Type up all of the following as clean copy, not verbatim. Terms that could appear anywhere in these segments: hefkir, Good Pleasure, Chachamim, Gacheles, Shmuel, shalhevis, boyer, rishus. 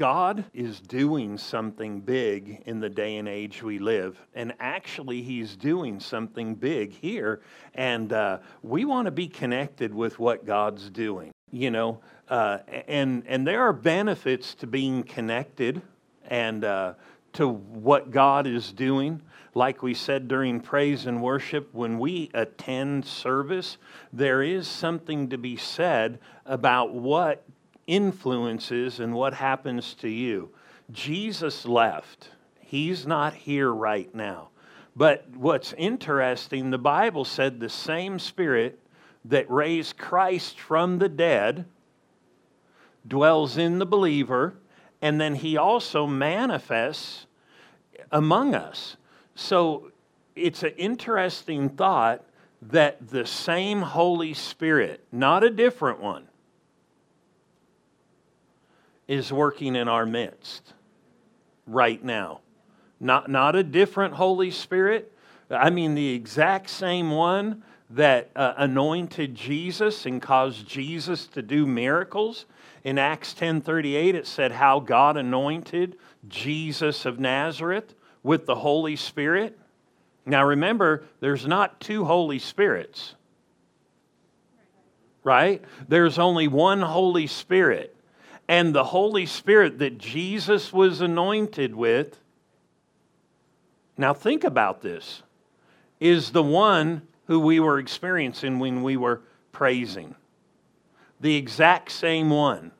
God is doing something big in the day and age we live. And actually, he's doing something big here. And we want to be connected with what God's doing, you know. And there are benefits to being connected and to what God is doing. Like we said during praise and worship, when we attend service, there is something to be said about what influences and what happens to you. Jesus left. He's not here right now. But what's interesting, the Bible said the same Spirit that raised Christ from the dead dwells in the believer, and then he also manifests among us. So it's an interesting thought that the same Holy Spirit, not a different one, is working in our midst right now. Not a different Holy Spirit. I mean, the exact same one that anointed Jesus and caused Jesus to do miracles. In Acts 10:38, it said how God anointed Jesus of Nazareth with the Holy Spirit. Now remember, there's not two Holy Spirits, right? There's only one Holy Spirit. And the Holy Spirit that Jesus was anointed with, now think about this, is the one who we were experiencing when we were praising. The exact same one.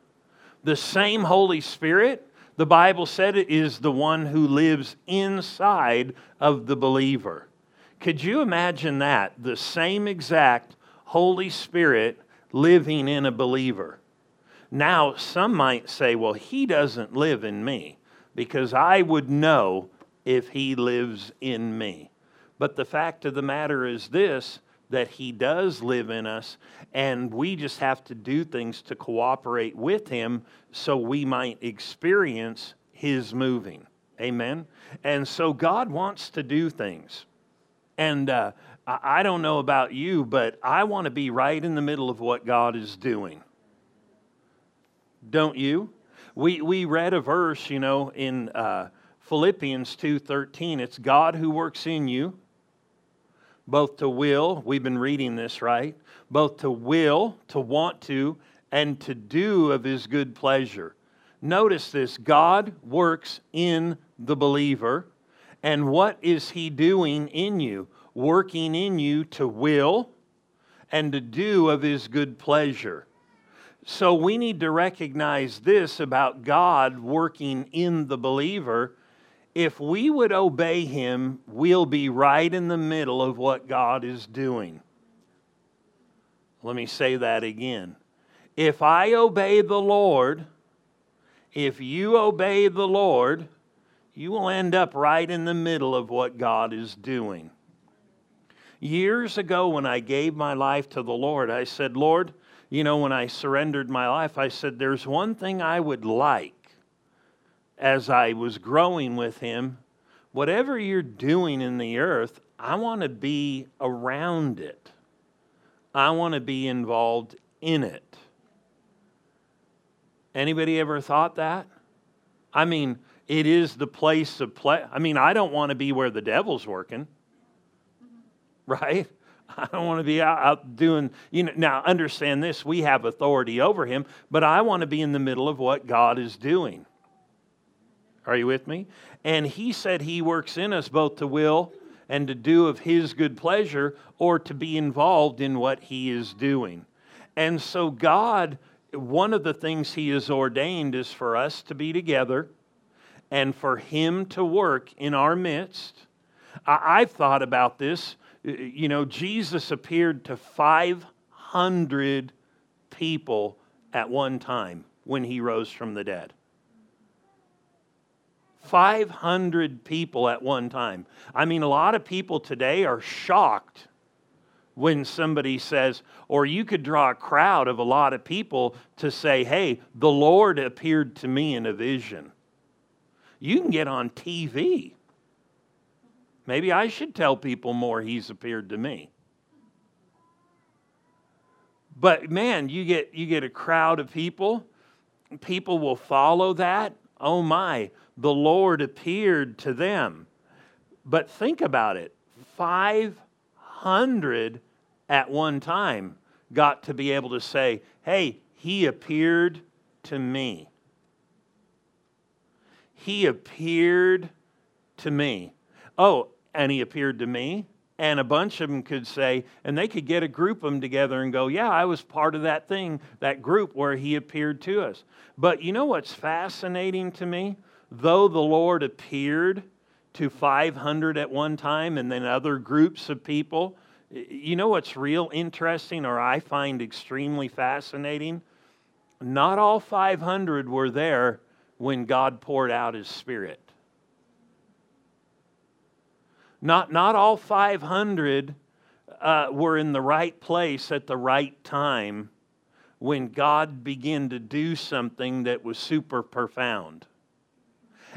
The same Holy Spirit, the Bible said, it is the one who lives inside of the believer. Could you imagine that? The same exact Holy Spirit living in a believer. Now, some might say, well, he doesn't live in me, because I would know if he lives in me. But the fact of the matter is this, that he does live in us, and we just have to do things to cooperate with him so we might experience his moving. Amen? And so God wants to do things. And I don't know about you, but I want to be right in the middle of what God is doing. Don't you? We read a verse, you know, in Philippians 2:13. It's God who works in you, both to will, we've been reading this, right? Both to will, to want to, and to do of his good pleasure. Notice this, God works in the believer. And what is he doing in you? Working in you to will and to do of his good pleasure. So we need to recognize this about God working in the believer. If we would obey him, we'll be right in the middle of what God is doing. Let me say that again. If I obey the Lord, if you obey the Lord, you will end up right in the middle of what God is doing. Years ago when I gave my life to the Lord, I said, Lord, you know, when I surrendered my life, I said, there's one thing I would like as I was growing with him. Whatever you're doing in the earth, I want to be around it. I want to be involved in it. Anybody ever thought that? I mean, it is the place of play. I mean, I don't want to be where the devil's working, right? I don't want to be out doing, you know. Now understand this, we have authority over him, but I want to be in the middle of what God is doing. Are you with me? And he said he works in us both to will and to do of his good pleasure, or to be involved in what he is doing. And so God, one of the things he has ordained is for us to be together and for him to work in our midst. I've thought about this. You know, Jesus appeared to 500 people at one time when he rose from the dead. 500 people at one time. I mean, a lot of people today are shocked when somebody says, or you could draw a crowd of a lot of people to say, hey, the Lord appeared to me in a vision. You can get on TV. Maybe I should tell people more he's appeared to me. But man, you get a crowd of people. People will follow that. oh my, the Lord appeared to them. But think about it. 500 at one time got to be able to say, hey, he appeared to me. He appeared to me. Oh, and he appeared to me. And a bunch of them could say, and they could get a group of them together and go, yeah, I was part of that thing, that group where he appeared to us. But you know what's fascinating to me? Though the Lord appeared to 500 at one time and then other groups of people, you know what's real interesting, or I find extremely fascinating? Not all 500 were there when God poured out His Spirit. Not all 500 were in the right place at the right time when God began to do something that was super profound.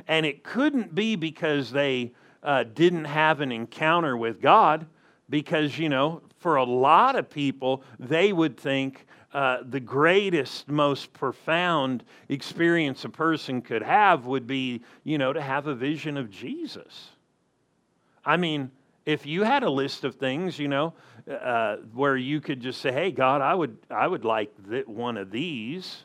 And it couldn't be because they didn't have an encounter with God, because, you know, for a lot of people, they would think the greatest, most profound experience a person could have would be, you know, to have a vision of Jesus. I mean, if you had a list of things, you know, where you could just say, hey, God, I would like one of these.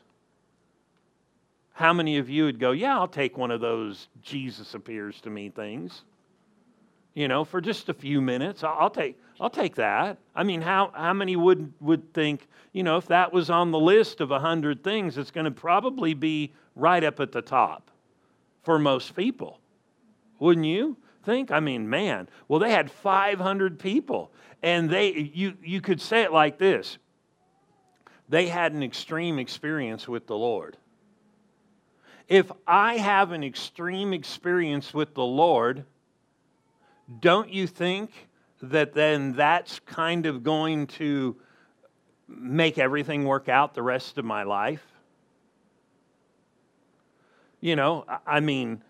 How many of you would go, yeah, I'll take one of those Jesus appears to me things, you know, for just a few minutes. I'll take that. I mean, how many would think, you know, if that was on the list of 100 things, it's going to probably be right up at the top for most people, wouldn't you? I mean, man, well, they had 500 people, and you could say it like this. They had an extreme experience with the Lord. If I have an extreme experience with the Lord, don't you think that then that's kind of going to make everything work out the rest of my life? You know, I mean,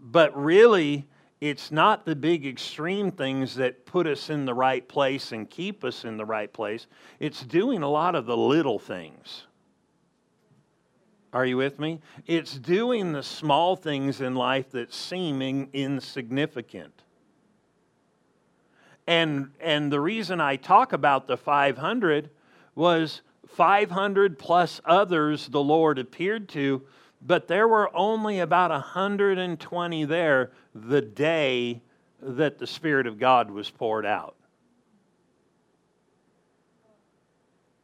but really, it's not the big extreme things that put us in the right place and keep us in the right place. It's doing a lot of the little things. Are you with me? It's doing the small things in life that seem insignificant. And the reason I talk about the 500 was 500 plus others the Lord appeared to, but there were only about 120 there the day that the Spirit of God was poured out.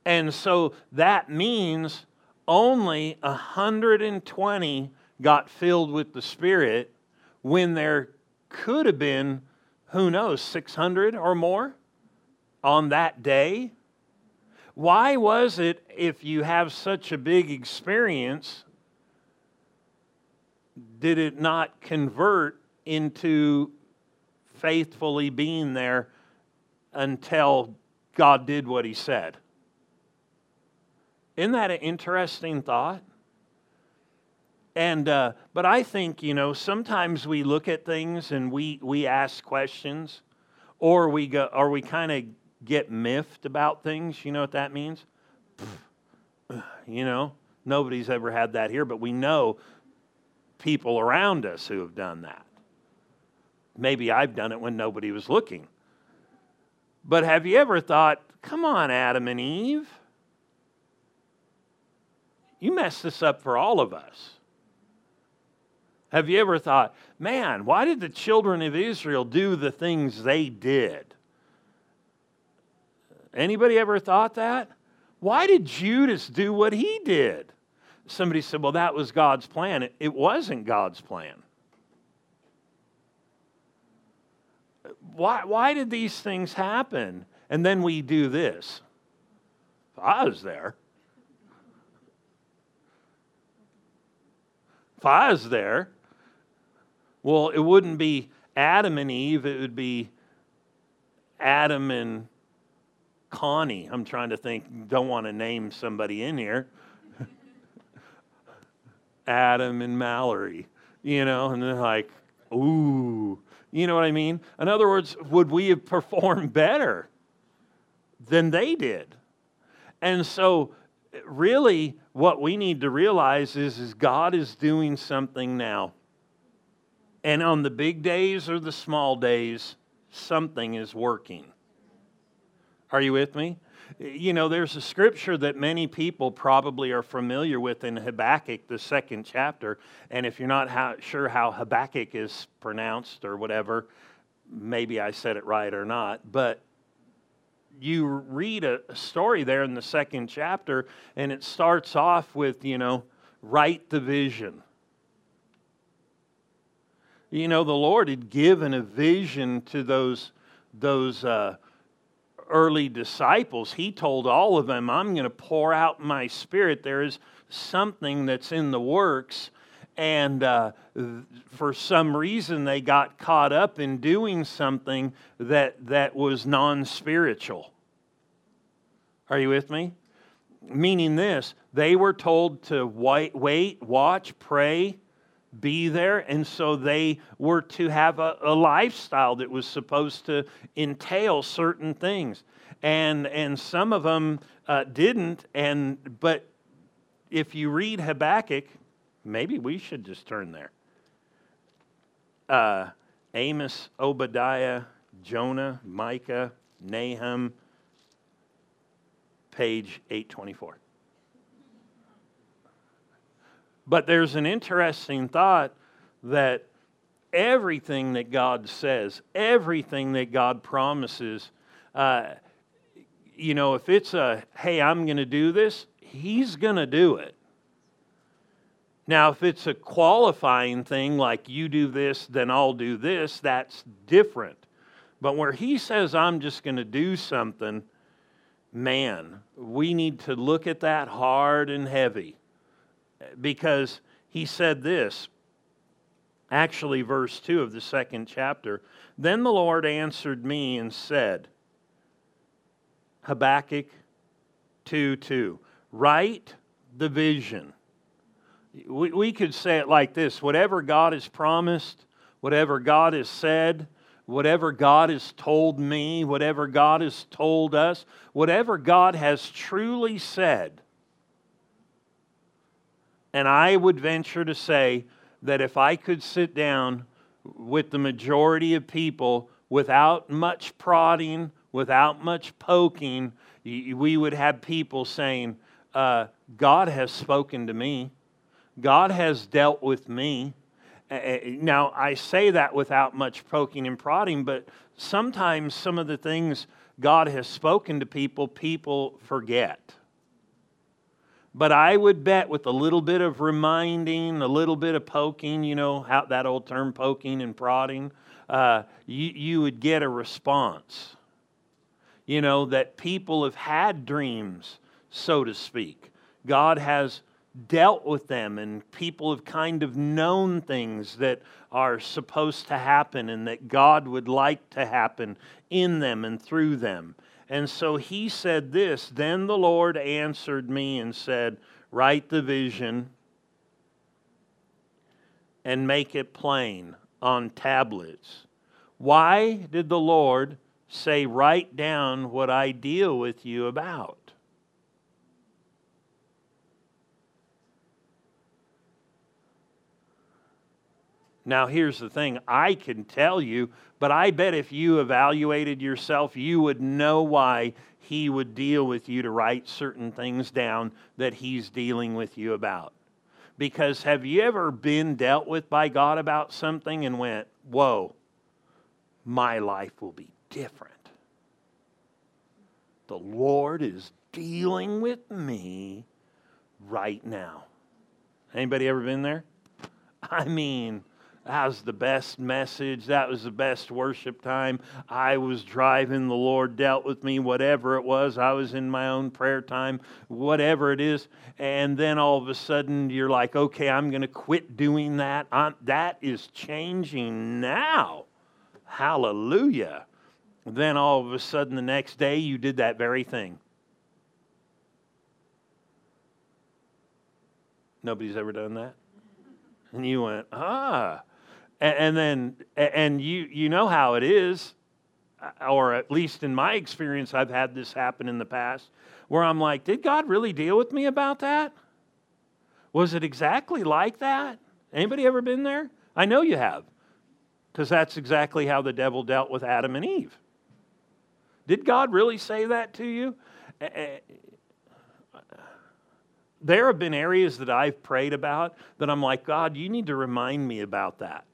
And so that means only 120 got filled with the Spirit when there could have been, who knows, 600 or more on that day. Why was it, if you have such a big experience, did it not convert into faithfully being there until God did what He said? Isn't that an interesting thought? And but I think, you know, sometimes we look at things and we ask questions, or we kind of get miffed about things. You know what that means? You know, nobody's ever had that here, but we know people around us who have done that. Maybe I've done it when nobody was looking. But have you ever thought, come on, Adam and Eve, you messed this up for all of us? Have you ever thought, man, why did the children of Israel do the things they did? Anybody ever thought that? Why did Judas do what he did? Somebody said, well, that was God's plan. It wasn't God's plan. Why did these things happen? And then we do this. If I was there. If I was there, well, it wouldn't be Adam and Eve. It would be Adam and Connie. I'm trying to think. Don't want to name somebody in here. Adam and Mallory, you know, and they're like, ooh, you know what I mean? In other words, would we have performed better than they did? And so really what we need to realize is God is doing something now. And on the big days or the small days, something is working. Are you with me? You know, there's a scripture that many people probably are familiar with in Habakkuk, the 2nd chapter. And if you're not sure how Habakkuk is pronounced or whatever, maybe I said it right or not, but you read a story there in the 2nd chapter, and it starts off with, you know, write the vision. You know, the Lord had given a vision to those early disciples. He told all of them, I'm going to pour out my Spirit. There is something that's in the works. And for some reason, they got caught up in doing something that was non-spiritual. Are you with me? Meaning this, they were told to wait, watch, pray, be there. And so they were to have a lifestyle that was supposed to entail certain things. And some of them didn't. But if you read Habakkuk... Maybe we should just turn there. Amos, Obadiah, Jonah, Micah, Nahum, page 824. But there's an interesting thought that everything that God says, everything that God promises, you know, if it's hey, I'm going to do this, He's going to do it. Now, if it's a qualifying thing, like you do this, then I'll do this, that's different. But where He says, I'm just going to do something, man, we need to look at that hard and heavy. Because He said this, actually verse 2 of the 2nd chapter, Then the Lord answered me and said, Habakkuk 2:2, write the vision. We could say it like this. Whatever God has promised, whatever God has said, whatever God has told me, whatever God has told us, whatever God has truly said. And I would venture to say that if I could sit down with the majority of people without much prodding, without much poking, we would have people saying, God has spoken to me. God has dealt with me. Now, I say that without much poking and prodding, but sometimes some of the things God has spoken to people, people forget. But I would bet with a little bit of reminding, a little bit of poking, you know, how that old term poking and prodding, you would get a response. You know, that people have had dreams, so to speak. God has dealt with them, and people have kind of known things that are supposed to happen and that God would like to happen in them and through them. And so He said this, Then the Lord answered me and said, Write the vision and make it plain on tablets. Why did the Lord say, Write down what I deal with you about? Now, here's the thing. I can tell you, but I bet if you evaluated yourself, you would know why He would deal with you to write certain things down that He's dealing with you about. Because have you ever been dealt with by God about something and went, whoa, my life will be different. The Lord is dealing with me right now. Anybody ever been there? I mean... That was the best message. That was the best worship time. I was driving. The Lord dealt with me, whatever it was. I was in my own prayer time, whatever it is. And then all of a sudden you're like, okay, I'm going to quit doing that. That is changing now. Hallelujah. Then all of a sudden the next day you did that very thing. Nobody's ever done that? And you went, ah. And then you know how it is, or at least in my experience, I've had this happen in the past, where I'm like, did God really deal with me about that? Was it exactly like that? Anybody ever been there? I know you have, because that's exactly how the devil dealt with Adam and Eve. Did God really say that to you? There have been areas that I've prayed about that I'm like, God, you need to remind me about that.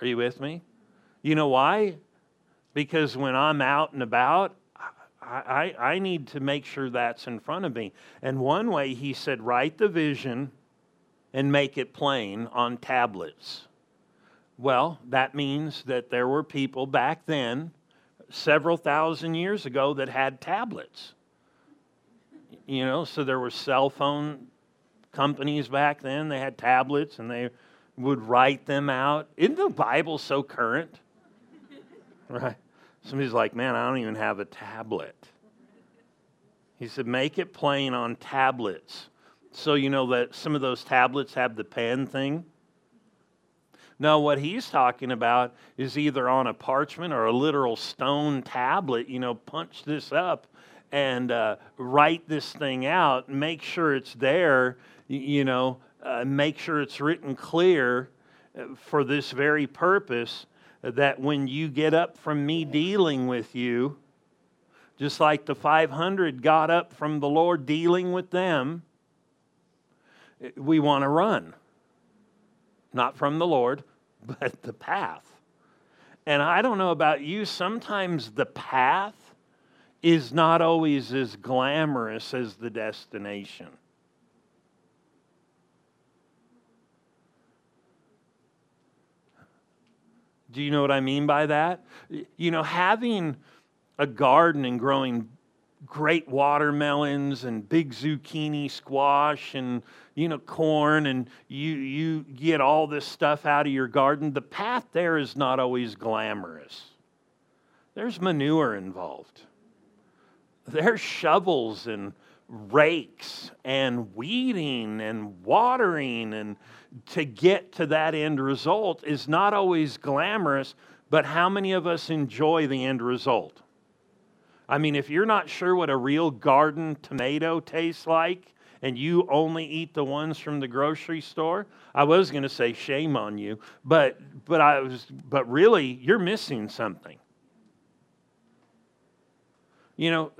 Are you with me? You know why? Because when I'm out and about, I need to make sure that's in front of me. And one way he said, write the vision and make it plain on tablets. Well, that means that there were people back then, several thousand years ago, that had tablets. You know, so there were cell phone companies back then. They had tablets and they would write them out. Isn't the Bible so current? Right? Somebody's like, man, I don't even have a tablet. He said, make it plain on tablets. So you know that some of those tablets have the pen thing. No, what he's talking about is either on a parchment or a literal stone tablet, you know, punch this up and write this thing out, make sure it's there, you know, make sure it's written clear for this very purpose, that when you get up from me dealing with you, just like the 500 got up from the Lord dealing with them, we want to run. Not from the Lord, but the path. And I don't know about you, sometimes the path is not always as glamorous as the destination. Do you know what I mean by that? You know, having a garden and growing great watermelons and big zucchini squash and, you know, corn, and you get all this stuff out of your garden, the path there is not always glamorous. There's manure involved. There's shovels and rakes and weeding and watering, and to get to that end result is not always glamorous, but how many of us enjoy the end result? I mean, if you're not sure what a real garden tomato tastes like and you only eat the ones from the grocery store, I was going to say shame on you, but really you're missing something. You know,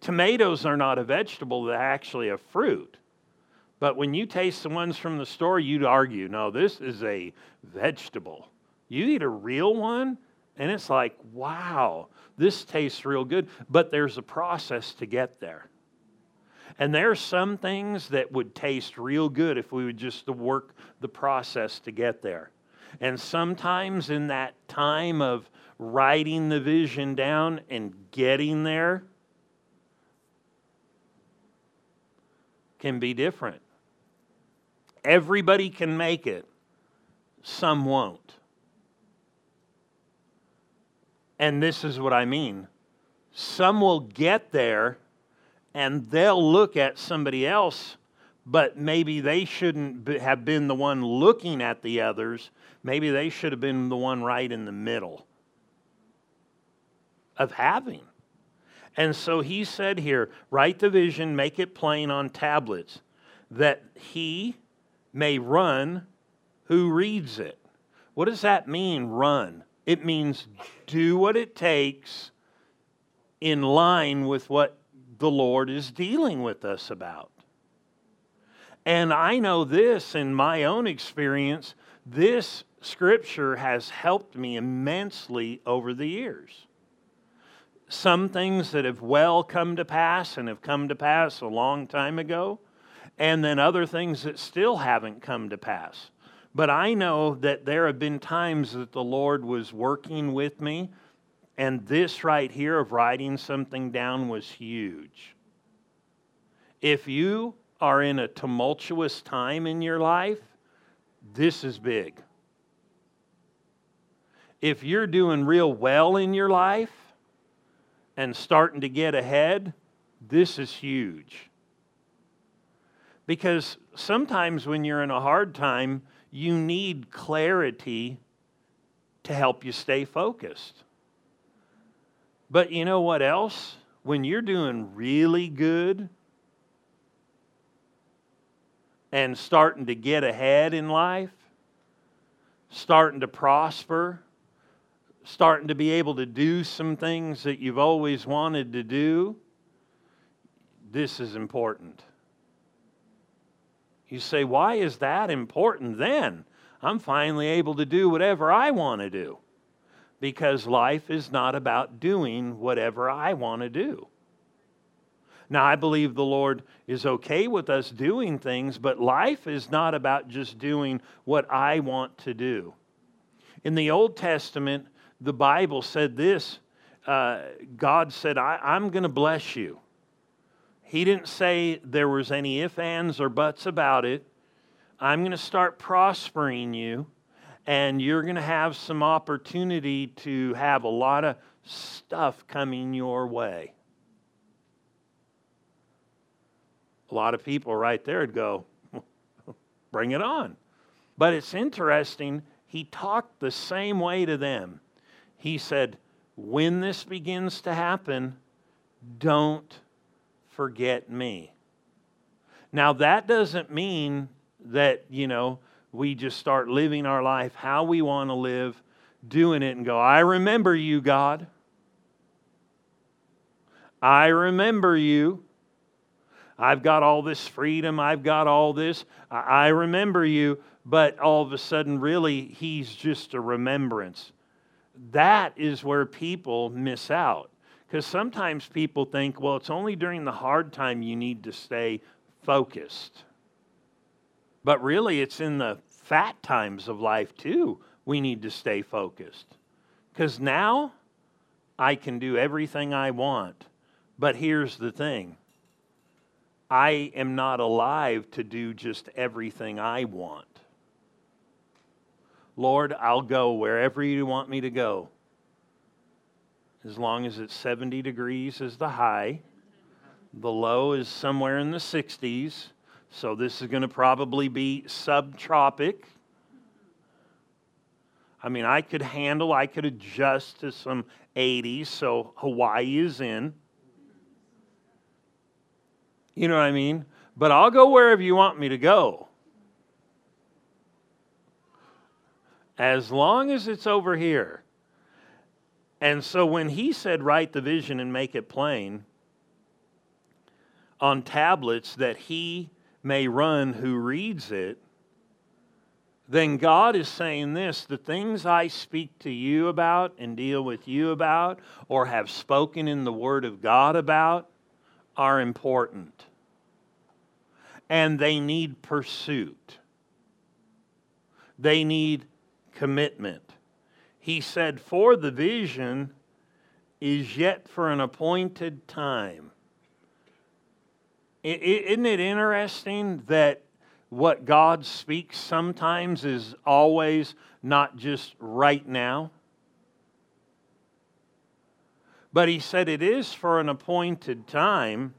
tomatoes are not a vegetable, they're actually a fruit. But when you taste the ones from the store, you'd argue, no, this is a vegetable. You eat a real one, and it's like, wow, this tastes real good. But there's a process to get there. And there are some things that would taste real good if we would just work the process to get there. And sometimes in that time of writing the vision down and getting there, can be different. Everybody can make it. Some won't. And this is what I mean. Some will get there and they'll look at somebody else, but maybe they shouldn't have been the one looking at the others. Maybe they should have been the one right in the middle of having. And so he said here, write the vision, make it plain on tablets, that he may run who reads it. What does that mean, run? It means do what it takes in line with what the Lord is dealing with us about. And I know this in my own experience, this scripture has helped me immensely over the years. Some things that have well come to pass and have come to pass a long time ago, and then other things that still haven't come to pass. But I know that there have been times that the Lord was working with me, and this right here of writing something down was huge. If you are in a tumultuous time in your life, this is big. If you're doing real well in your life, and starting to get ahead, this is huge. Because sometimes when you're in a hard time, you need clarity to help you stay focused. But you know what else? When you're doing really good and starting to get ahead in life, starting to prosper, starting to be able to do some things that you've always wanted to do, this is important. You say, why is that important then? I'm finally able to do whatever I want to do. Because life is not about doing whatever I want to do. Now, I believe the Lord is okay with us doing things, but life is not about just doing what I want to do. In the Old Testament, the Bible said this. God said, I'm going to bless you. He didn't say there was any ifs, ands, or buts about it. I'm going to start prospering you. And you're going to have some opportunity to have a lot of stuff coming your way. A lot of people right there would go, bring it on. But it's interesting, he talked the same way to them. He said, when this begins to happen, don't forget me. Now that doesn't mean that, we just start living our life how we want to live, doing it and go, I remember you, God. I remember you. I've got all this freedom. I've got all this. I remember you. But all of a sudden, really, he's just a remembrance. That is where people miss out. Because sometimes people think, well, it's only during the hard time you need to stay focused. But really, it's in the fat times of life, too, we need to stay focused. Because now, I can do everything I want. But here's the thing. I am not alive to do just everything I want. Lord, I'll go wherever you want me to go. As long as it's 70 degrees is the high. The low is somewhere in the 60s. So this is going to probably be subtropic. I could adjust to some 80s, so Hawaii is in. You know what I mean? But I'll go wherever you want me to go. As long as it's over here. And so when he said, write the vision and make it plain on tablets that he may run who reads it, then God is saying this, the things I speak to you about and deal with you about or have spoken in the Word of God about are important. And they need pursuit. They need commitment. He said, for the vision is yet for an appointed time. Isn't it interesting that what God speaks sometimes is always not just right now? But he said it is for an appointed time.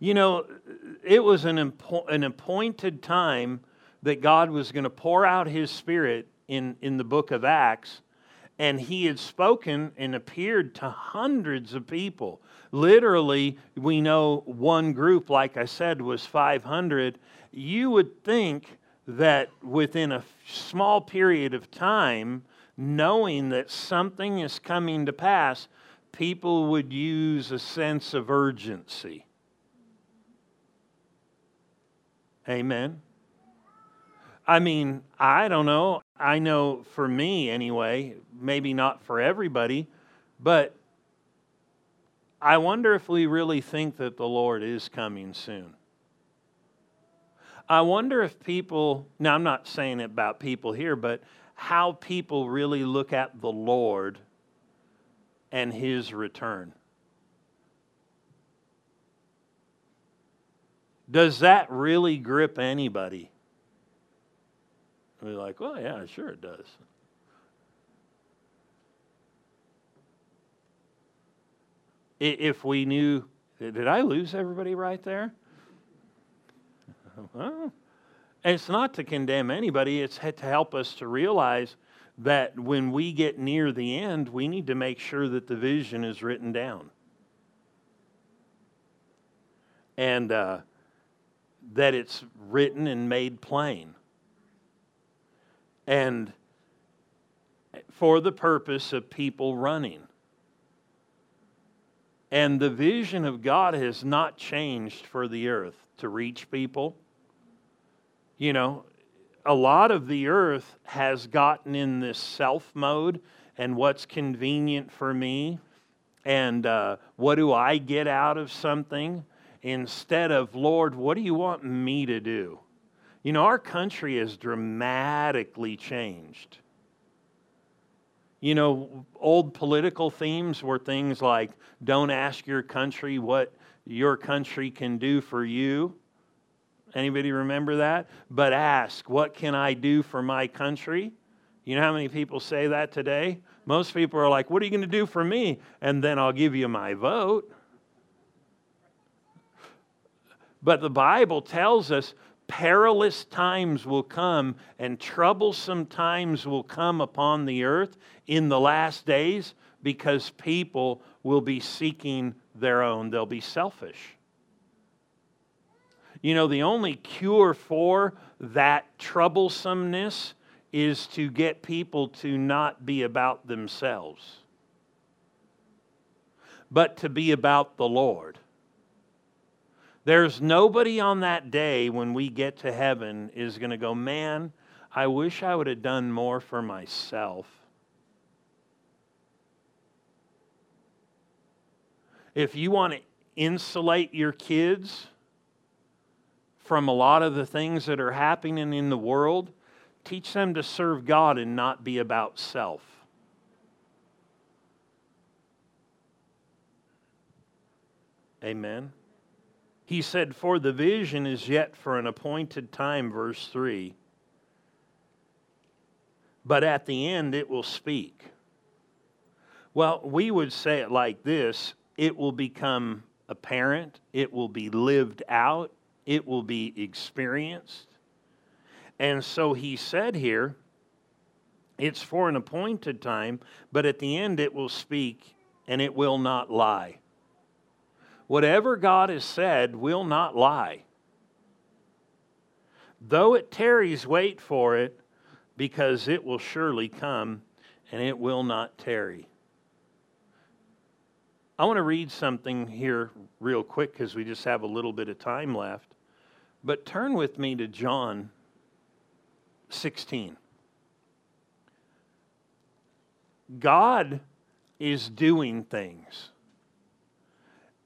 It was an appointed time that God was going to pour out his Spirit in the book of Acts. And he had spoken and appeared to hundreds of people. Literally, we know one group, like I said, was 500. You would think that within a small period of time, knowing that something is coming to pass, people would use a sense of urgency. Amen. I don't know. I know for me anyway, maybe not for everybody, but I wonder if we really think that the Lord is coming soon. I wonder if people, now I'm not saying about people here, but how people really look at the Lord and His return. Does that really grip anybody? We're like, well, yeah, sure it does. If we knew, did I lose everybody right there? Well, it's not to condemn anybody. It's to help us to realize that when we get near the end, we need to make sure that the vision is written down. And that it's written and made plain. And for the purpose of people running. And the vision of God has not changed for the earth to reach people. You know, a lot of the earth has gotten in this self mode and what's convenient for me and what do I get out of something instead of, Lord, what do you want me to do? You know, our country has dramatically changed. You know, old political themes were things like, don't ask your country what your country can do for you. Anybody remember that? But ask, what can I do for my country? You know how many people say that today? Most people are like, what are you going to do for me? And then I'll give you my vote. But the Bible tells us perilous times will come and troublesome times will come upon the earth in the last days because people will be seeking their own. They'll be selfish. You know, the only cure for that troublesomeness is to get people to not be about themselves, but to be about the Lord. There's nobody on that day when we get to heaven is going to go, man, I wish I would have done more for myself. If you want to insulate your kids from a lot of the things that are happening in the world, teach them to serve God and not be about self. Amen. He said, for the vision is yet for an appointed time, verse 3. But at the end it will speak. Well, we would say it like this. It will become apparent. It will be lived out. It will be experienced. And so he said here, it's for an appointed time, but at the end it will speak and it will not lie. Whatever God has said will not lie. Though it tarries, wait for it, because it will surely come and it will not tarry. I want to read something here real quick because we just have a little bit of time left. But turn with me to John 16. God is doing things.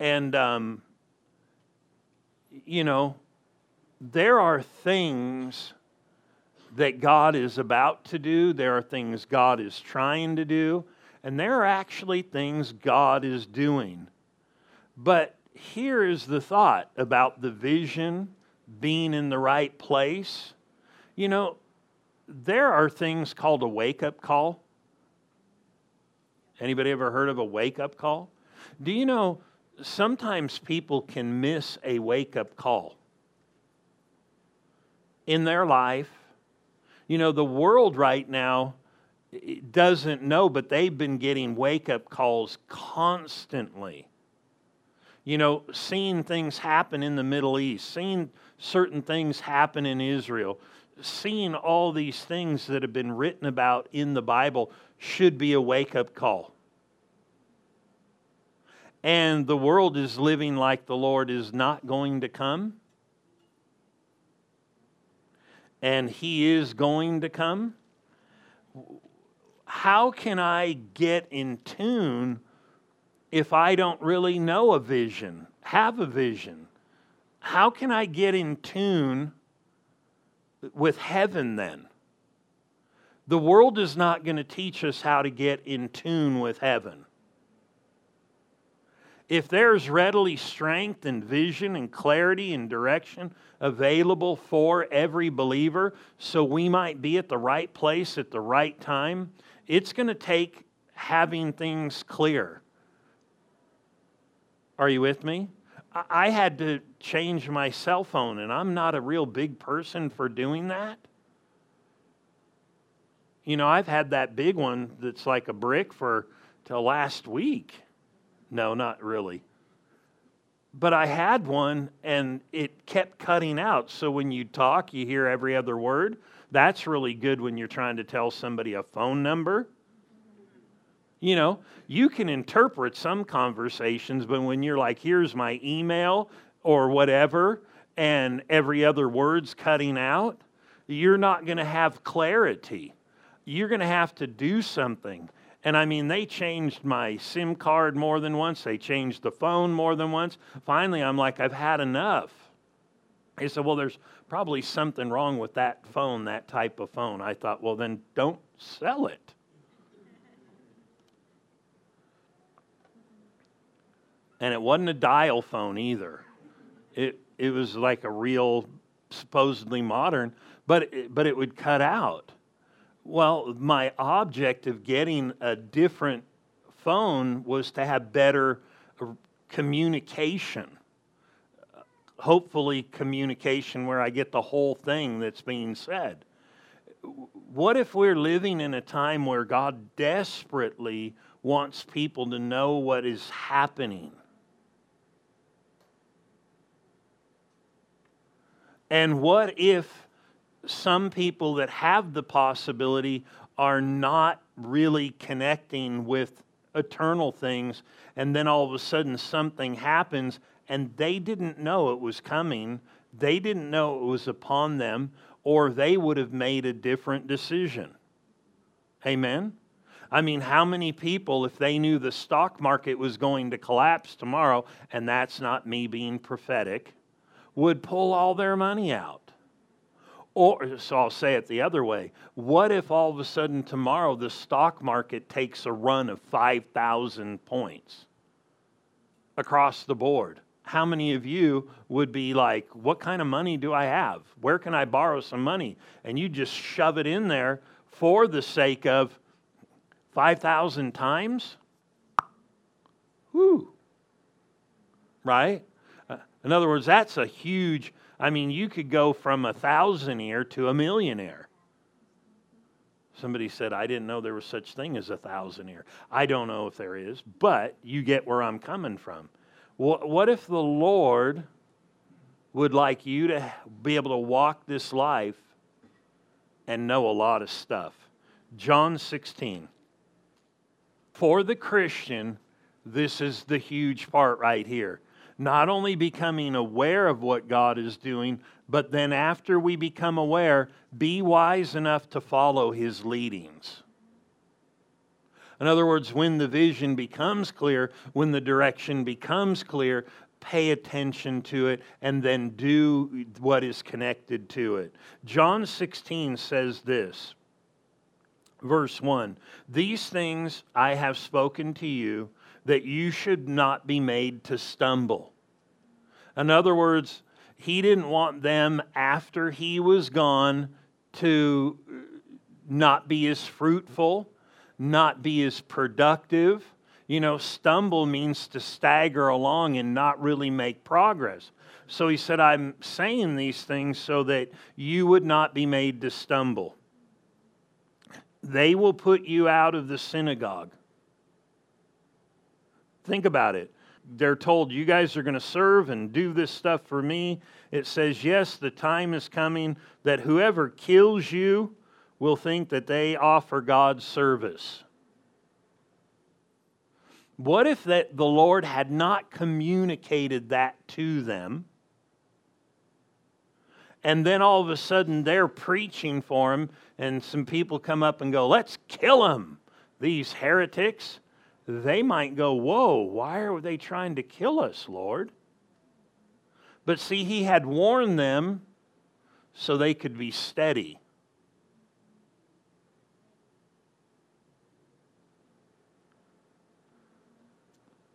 And, you know, there are things that God is about to do. There are things God is trying to do. And there are actually things God is doing. But here is the thought about the vision being in the right place. You know, there are things called a wake-up call. Anybody ever heard of a wake-up call? Do you know, sometimes people can miss a wake-up call in their life. You know, the world right now doesn't know, but they've been getting wake-up calls constantly. You know, seeing things happen in the Middle East, seeing certain things happen in Israel, seeing all these things that have been written about in the Bible should be a wake-up call. And the world is living like the Lord is not going to come. And He is going to come. How can I get in tune if I don't really know a vision, have a vision? How can I get in tune with heaven then? The world is not going to teach us how to get in tune with heaven. If there's readily strength and vision and clarity and direction available for every believer, so we might be at the right place at the right time, it's going to take having things clear. Are you with me? I had to change my cell phone, and I'm not a real big person for doing that. You know, I've had that big one that's like a brick for till last week. No, not really. But I had one, and it kept cutting out. So when you talk, you hear every other word. That's really good when you're trying to tell somebody a phone number. You know, you can interpret some conversations, but when you're like, here's my email or whatever, and every other word's cutting out, you're not going to have clarity. You're going to have to do something. And I mean, they changed my SIM card more than once. They changed the phone more than once. Finally, I'm like, I've had enough. They said, well, there's probably something wrong with that phone, that type of phone. I thought, well, then don't sell it. And it wasn't a dial phone either. It was like a real, supposedly modern, but it would cut out. Well, my object of getting a different phone was to have better communication. Hopefully communication where I get the whole thing that's being said. What if we're living in a time where God desperately wants people to know what is happening? And what if some people that have the possibility are not really connecting with eternal things, and then all of a sudden something happens and they didn't know it was coming, they didn't know it was upon them, or they would have made a different decision. Amen? I mean, how many people, if they knew the stock market was going to collapse tomorrow, and that's not me being prophetic, would pull all their money out? Or, so I'll say it the other way, what if all of a sudden tomorrow the stock market takes a run of 5,000 points across the board? How many of you would be like, what kind of money do I have? Where can I borrow some money? And you just shove it in there for the sake of 5,000 times? Whew. Right? In other words, that's a huge... I mean, you could go from a thousandaire to a millionaire. Somebody said, I didn't know there was such thing as a thousandaire. I don't know if there is, but you get where I'm coming from. What if the Lord would like you to be able to walk this life and know a lot of stuff? John 16. For the Christian, this is the huge part right here. Not only becoming aware of what God is doing, but then after we become aware, be wise enough to follow His leadings. In other words, when the vision becomes clear, when the direction becomes clear, pay attention to it and then do what is connected to it. John 16 says this, verse 1, "These things I have spoken to you, that you should not be made to stumble." In other words, He didn't want them after He was gone to not be as fruitful, not be as productive. You know, stumble means to stagger along and not really make progress. So He said, I'm saying these things so that you would not be made to stumble. They will put you out of the synagogue. Think about it. They're told, you guys are going to serve and do this stuff for me. It says, yes, the time is coming that whoever kills you will think that they offer God service. What if that the Lord had not communicated that to them? And then all of a sudden they're preaching for Him, and some people come up and go, let's kill him. These heretics... They might go, whoa, why are they trying to kill us, Lord? But see, He had warned them so they could be steady.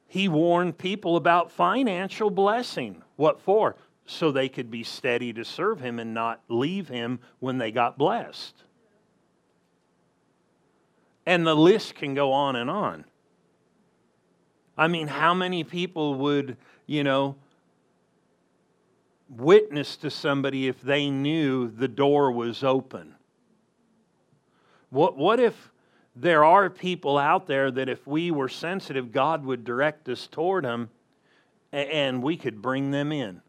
He warned people about financial blessing. What for? So they could be steady to serve Him and not leave Him when they got blessed. And the list can go on and on. I mean, how many people would, you know, witness to somebody if they knew the door was open? What if there are people out there that if we were sensitive, God would direct us toward them and we could bring them in?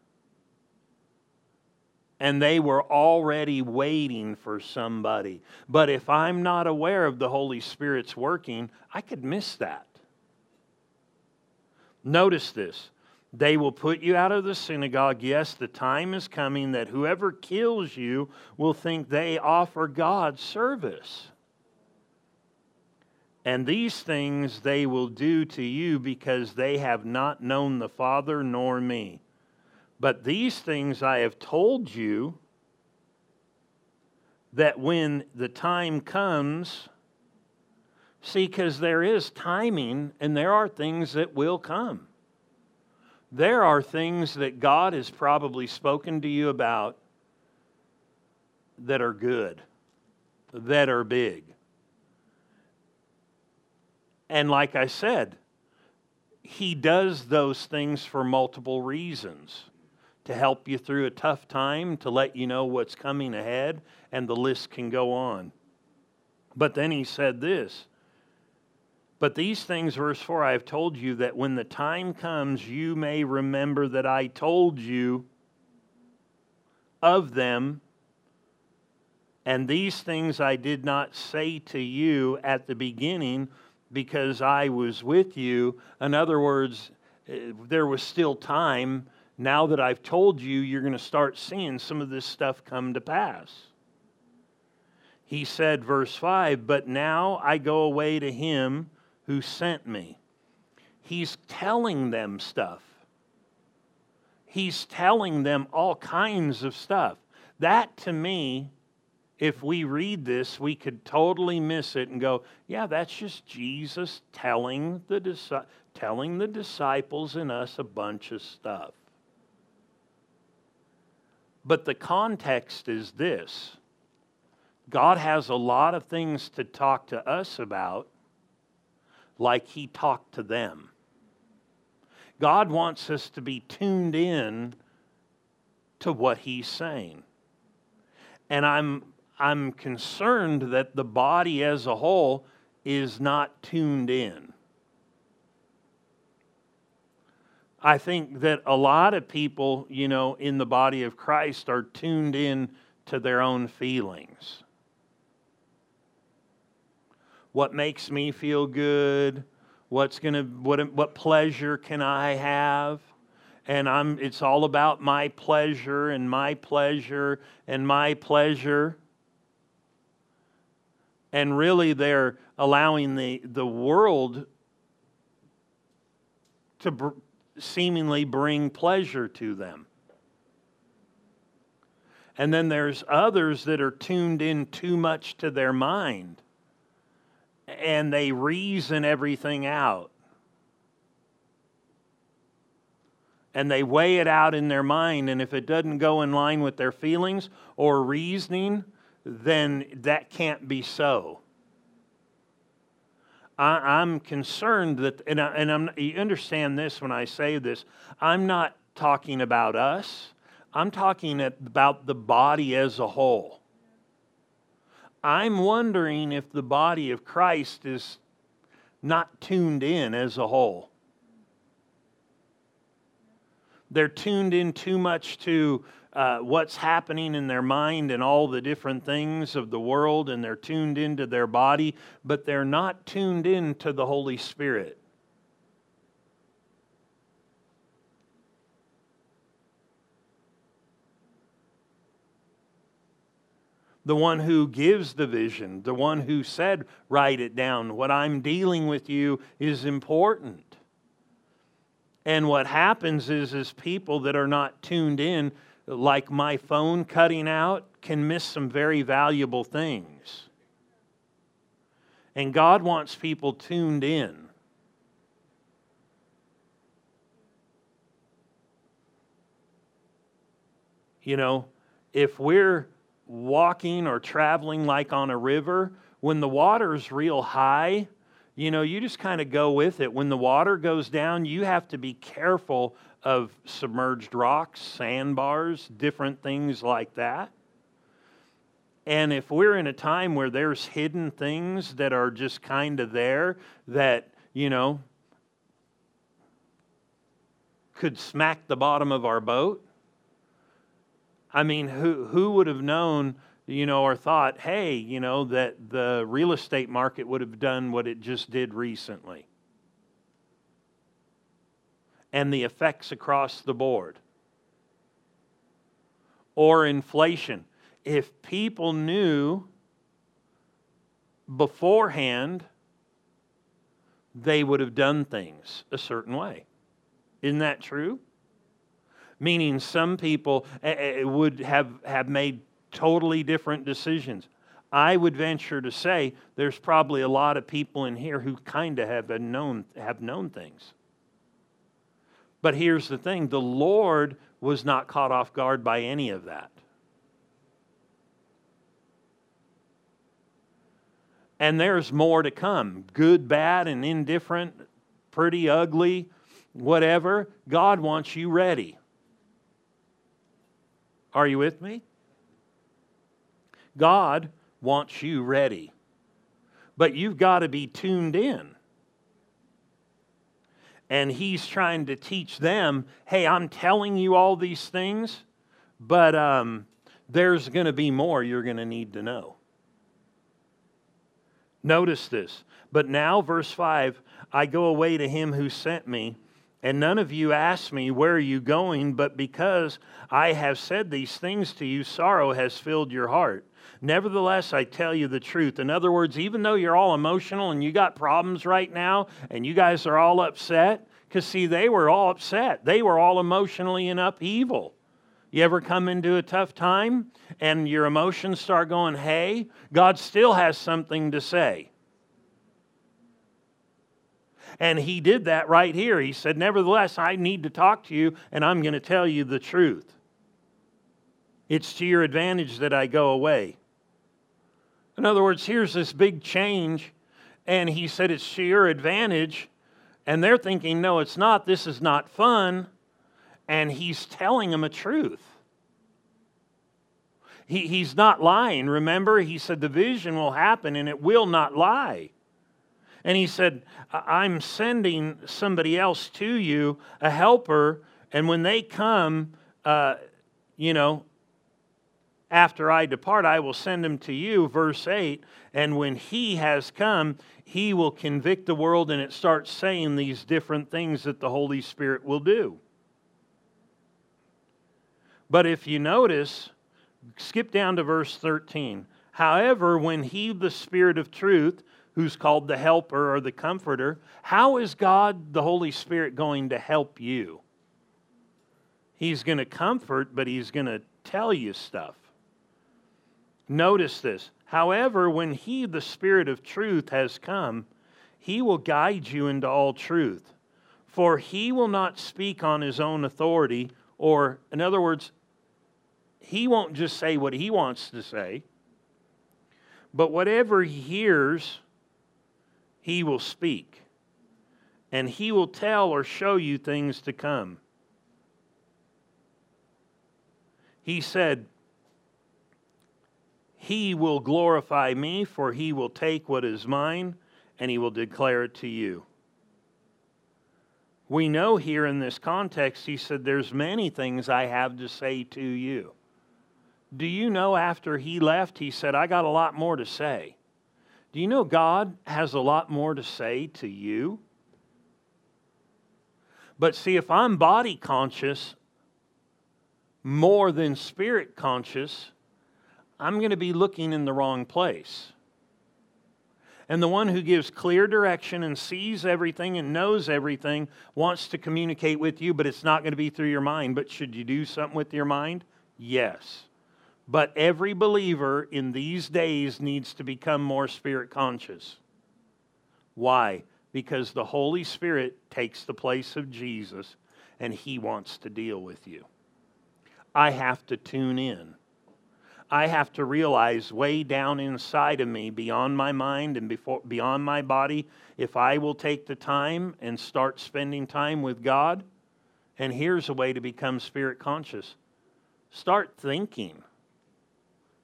And they were already waiting for somebody. But if I'm not aware of the Holy Spirit's working, I could miss that. Notice this. They will put you out of the synagogue. Yes, the time is coming that whoever kills you will think they offer God service. And these things they will do to you because they have not known the Father nor me. But these things I have told you, that when the time comes, see, because there is timing and there are things that will come. There are things that God has probably spoken to you about that are good, that are big. And like I said, He does those things for multiple reasons. To help you through a tough time, to let you know what's coming ahead, and the list can go on. But then he said this, but these things, verse 4, I have told you that when the time comes, you may remember that I told you of them, and these things I did not say to you at the beginning because I was with you. In other words, there was still time. Now that I've told you, you're going to start seeing some of this stuff come to pass. He said, verse 5, but now I go away to him who sent me. He's telling them stuff. He's telling them all kinds of stuff. That to me, if we read this, we could totally miss it and go, yeah, that's just Jesus telling the disciples and us a bunch of stuff. But the context is this. God has a lot of things to talk to us about, like He talked to them. God wants us to be tuned in to what He's saying. And I'm concerned that the body as a whole is not tuned in. I think that a lot of people, you know, in the body of Christ are tuned in to their own feelings. What makes me feel good? What pleasure can I have? And it's all about my pleasure and my pleasure and my pleasure. And really they're allowing the world to seemingly bring pleasure to them. And then there's others that are tuned in too much to their mind, and they reason everything out, and they weigh it out in their mind, and if it doesn't go in line with their feelings or reasoning, then that can't be so. I'm concerned that, you understand this when I say this, I'm not talking about us. I'm talking about the body as a whole. I'm wondering if the body of Christ is not tuned in as a whole. They're tuned in too much to what's happening in their mind and all the different things of the world, and they're tuned into their body, but they're not tuned into the Holy Spirit. The one who gives the vision, the one who said, write it down. What I'm dealing with you is important. And what happens is people that are not tuned in, like my phone cutting out, can miss some very valuable things. And God wants people tuned in. You know, if we're walking or traveling like on a river, when the water's real high, you know, you just kind of go with it. When the water goes down, you have to be careful of submerged rocks, sandbars, different things like that. And if we're in a time where there's hidden things that are just kind of there that, you know, could smack the bottom of our boat, I mean, who would have known, you know, or thought, hey, you know, that the real estate market would have done what it just did recently? And the effects across the board. Or inflation. If people knew beforehand, they would have done things a certain way. Isn't that true? Meaning some people would have made totally different decisions. I would venture to say there's probably a lot of people in here who kind of have known things. But here's the thing, the Lord was not caught off guard by any of that. And there's more to come. Good, bad, and indifferent, pretty, ugly, whatever. God wants you ready. Are you with me? God wants you ready. But you've got to be tuned in. And he's trying to teach them, hey, I'm telling you all these things, but there's going to be more you're going to need to know. Notice this. But now, verse 5, I go away to him who sent me, and none of you ask me, where are you going? But because I have said these things to you, sorrow has filled your heart. Nevertheless, I tell you the truth. In other words, even though you're all emotional and you got problems right now and you guys are all upset, because see, they were all upset. They were all emotionally in upheaval. You ever come into a tough time and your emotions start going, hey, God still has something to say. And he did that right here. He said, nevertheless, I need to talk to you and I'm going to tell you the truth. It's to your advantage that I go away. In other words, here's this big change, and he said it's to your advantage, and they're thinking, no, it's not, this is not fun, and he's telling them a truth. He's not lying. Remember, he said the vision will happen, and it will not lie. And he said, I'm sending somebody else to you, a helper, and when they come, you know, after I depart, I will send him to you, verse 8, and when he has come, he will convict the world, and it starts saying these different things that the Holy Spirit will do. But if you notice, skip down to verse 13. However, when he, the Spirit of truth, who's called the Helper or the Comforter, how is God, the Holy Spirit, going to help you? He's going to comfort, but he's going to tell you stuff. Notice this. However, when he, the Spirit of truth, has come, he will guide you into all truth. For he will not speak on his own authority, or, in other words, he won't just say what he wants to say, but whatever he hears, he will speak. And he will tell or show you things to come. He said, he will glorify me, for he will take what is mine, and he will declare it to you. We know here in this context, he said, there's many things I have to say to you. Do you know after he left, he said, I got a lot more to say. Do you know God has a lot more to say to you? But see, if I'm body conscious more than spirit conscious, I'm going to be looking in the wrong place. And the one who gives clear direction and sees everything and knows everything wants to communicate with you, but it's not going to be through your mind. But should you do something with your mind? Yes. But every believer in these days needs to become more spirit conscious. Why? Because the Holy Spirit takes the place of Jesus and he wants to deal with you. I have to tune in. I have to realize way down inside of me, beyond my mind and beyond my body, if I will take the time and start spending time with God. And here's a way to become spirit conscious. Start thinking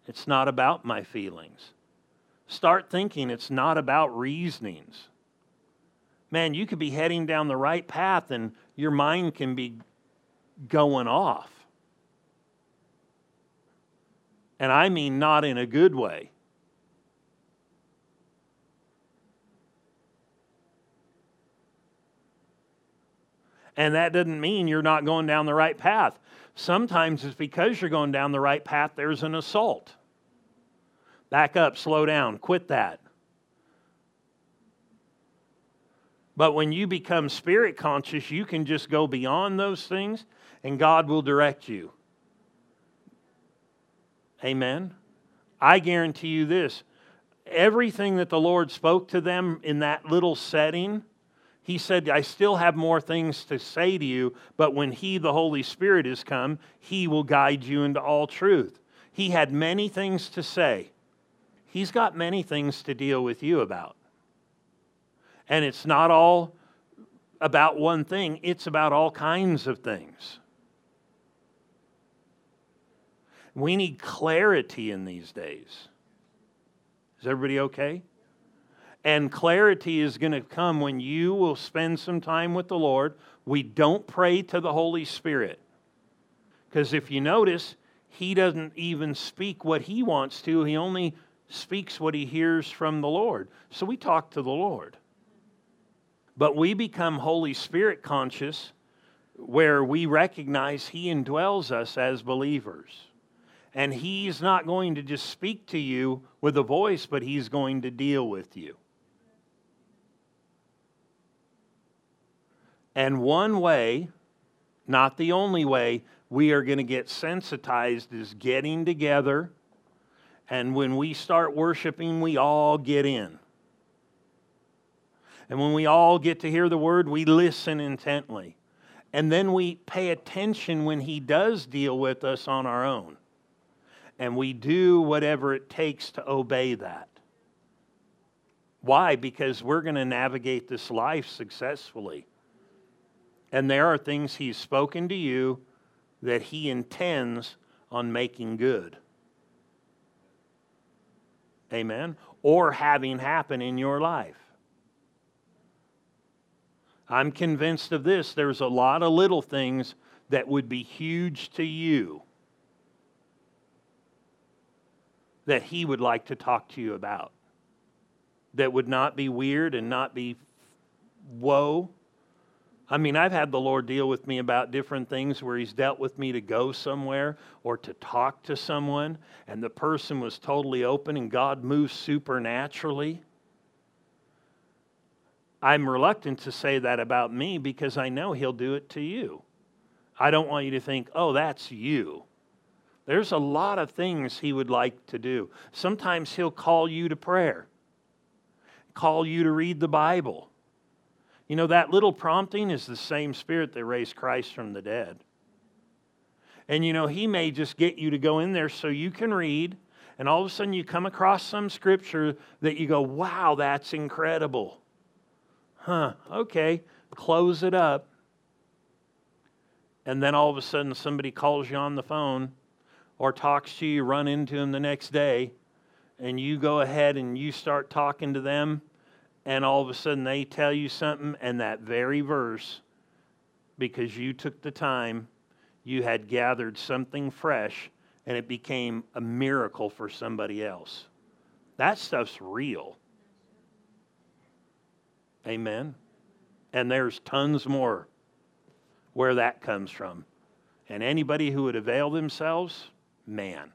It's not about my feelings. Start thinking it's not about reasonings. Man, you could be heading down the right path and your mind can be going off. And I mean not in a good way. And that doesn't mean you're not going down the right path. Sometimes it's because you're going down the right path, there's an assault. Back up, slow down, quit that. But when you become spirit conscious, you can just go beyond those things and God will direct you. Amen? I guarantee you this. Everything that the Lord spoke to them in that little setting, He said, I still have more things to say to you, but when He, the Holy Spirit, is come, He will guide you into all truth. He had many things to say. He's got many things to deal with you about. And it's not all about one thing. It's about all kinds of things. We need clarity in these days. Is everybody okay? And clarity is going to come when you will spend some time with the Lord. We don't pray to the Holy Spirit. Because if you notice, He doesn't even speak what He wants to. He only speaks what He hears from the Lord. So we talk to the Lord. But we become Holy Spirit conscious where we recognize He indwells us as believers. And He's not going to just speak to you with a voice, but He's going to deal with you. And one way, not the only way, we are going to get sensitized is getting together. And when we start worshiping, we all get in. And when we all get to hear the Word, we listen intently. And then we pay attention when He does deal with us on our own. And we do whatever it takes to obey that. Why? Because we're going to navigate this life successfully. And there are things He's spoken to you that He intends on making good. Amen? Or having happen in your life. I'm convinced of this. There's a lot of little things that would be huge to you that He would like to talk to you about, that would not be weird and not be woe. I mean, I've had the Lord deal with me about different things where He's dealt with me to go somewhere or to talk to someone, and the person was totally open and God moves supernaturally. I'm reluctant to say that about me because I know He'll do it to you. I don't want you to think, oh, that's you. There's a lot of things He would like to do. Sometimes He'll call you to prayer, call you to read the Bible. You know, that little prompting is the same Spirit that raised Christ from the dead. And you know, He may just get you to go in there so you can read, and all of a sudden you come across some scripture that you go, wow, that's incredible. Huh, okay, close it up. And then all of a sudden somebody calls you on the phone or talks to you, run into them the next day, and you go ahead and you start talking to them, and all of a sudden they tell you something, and that very verse, because you took the time, you had gathered something fresh, and it became a miracle for somebody else. That stuff's real. Amen? And there's tons more where that comes from. And anybody who would avail themselves, man.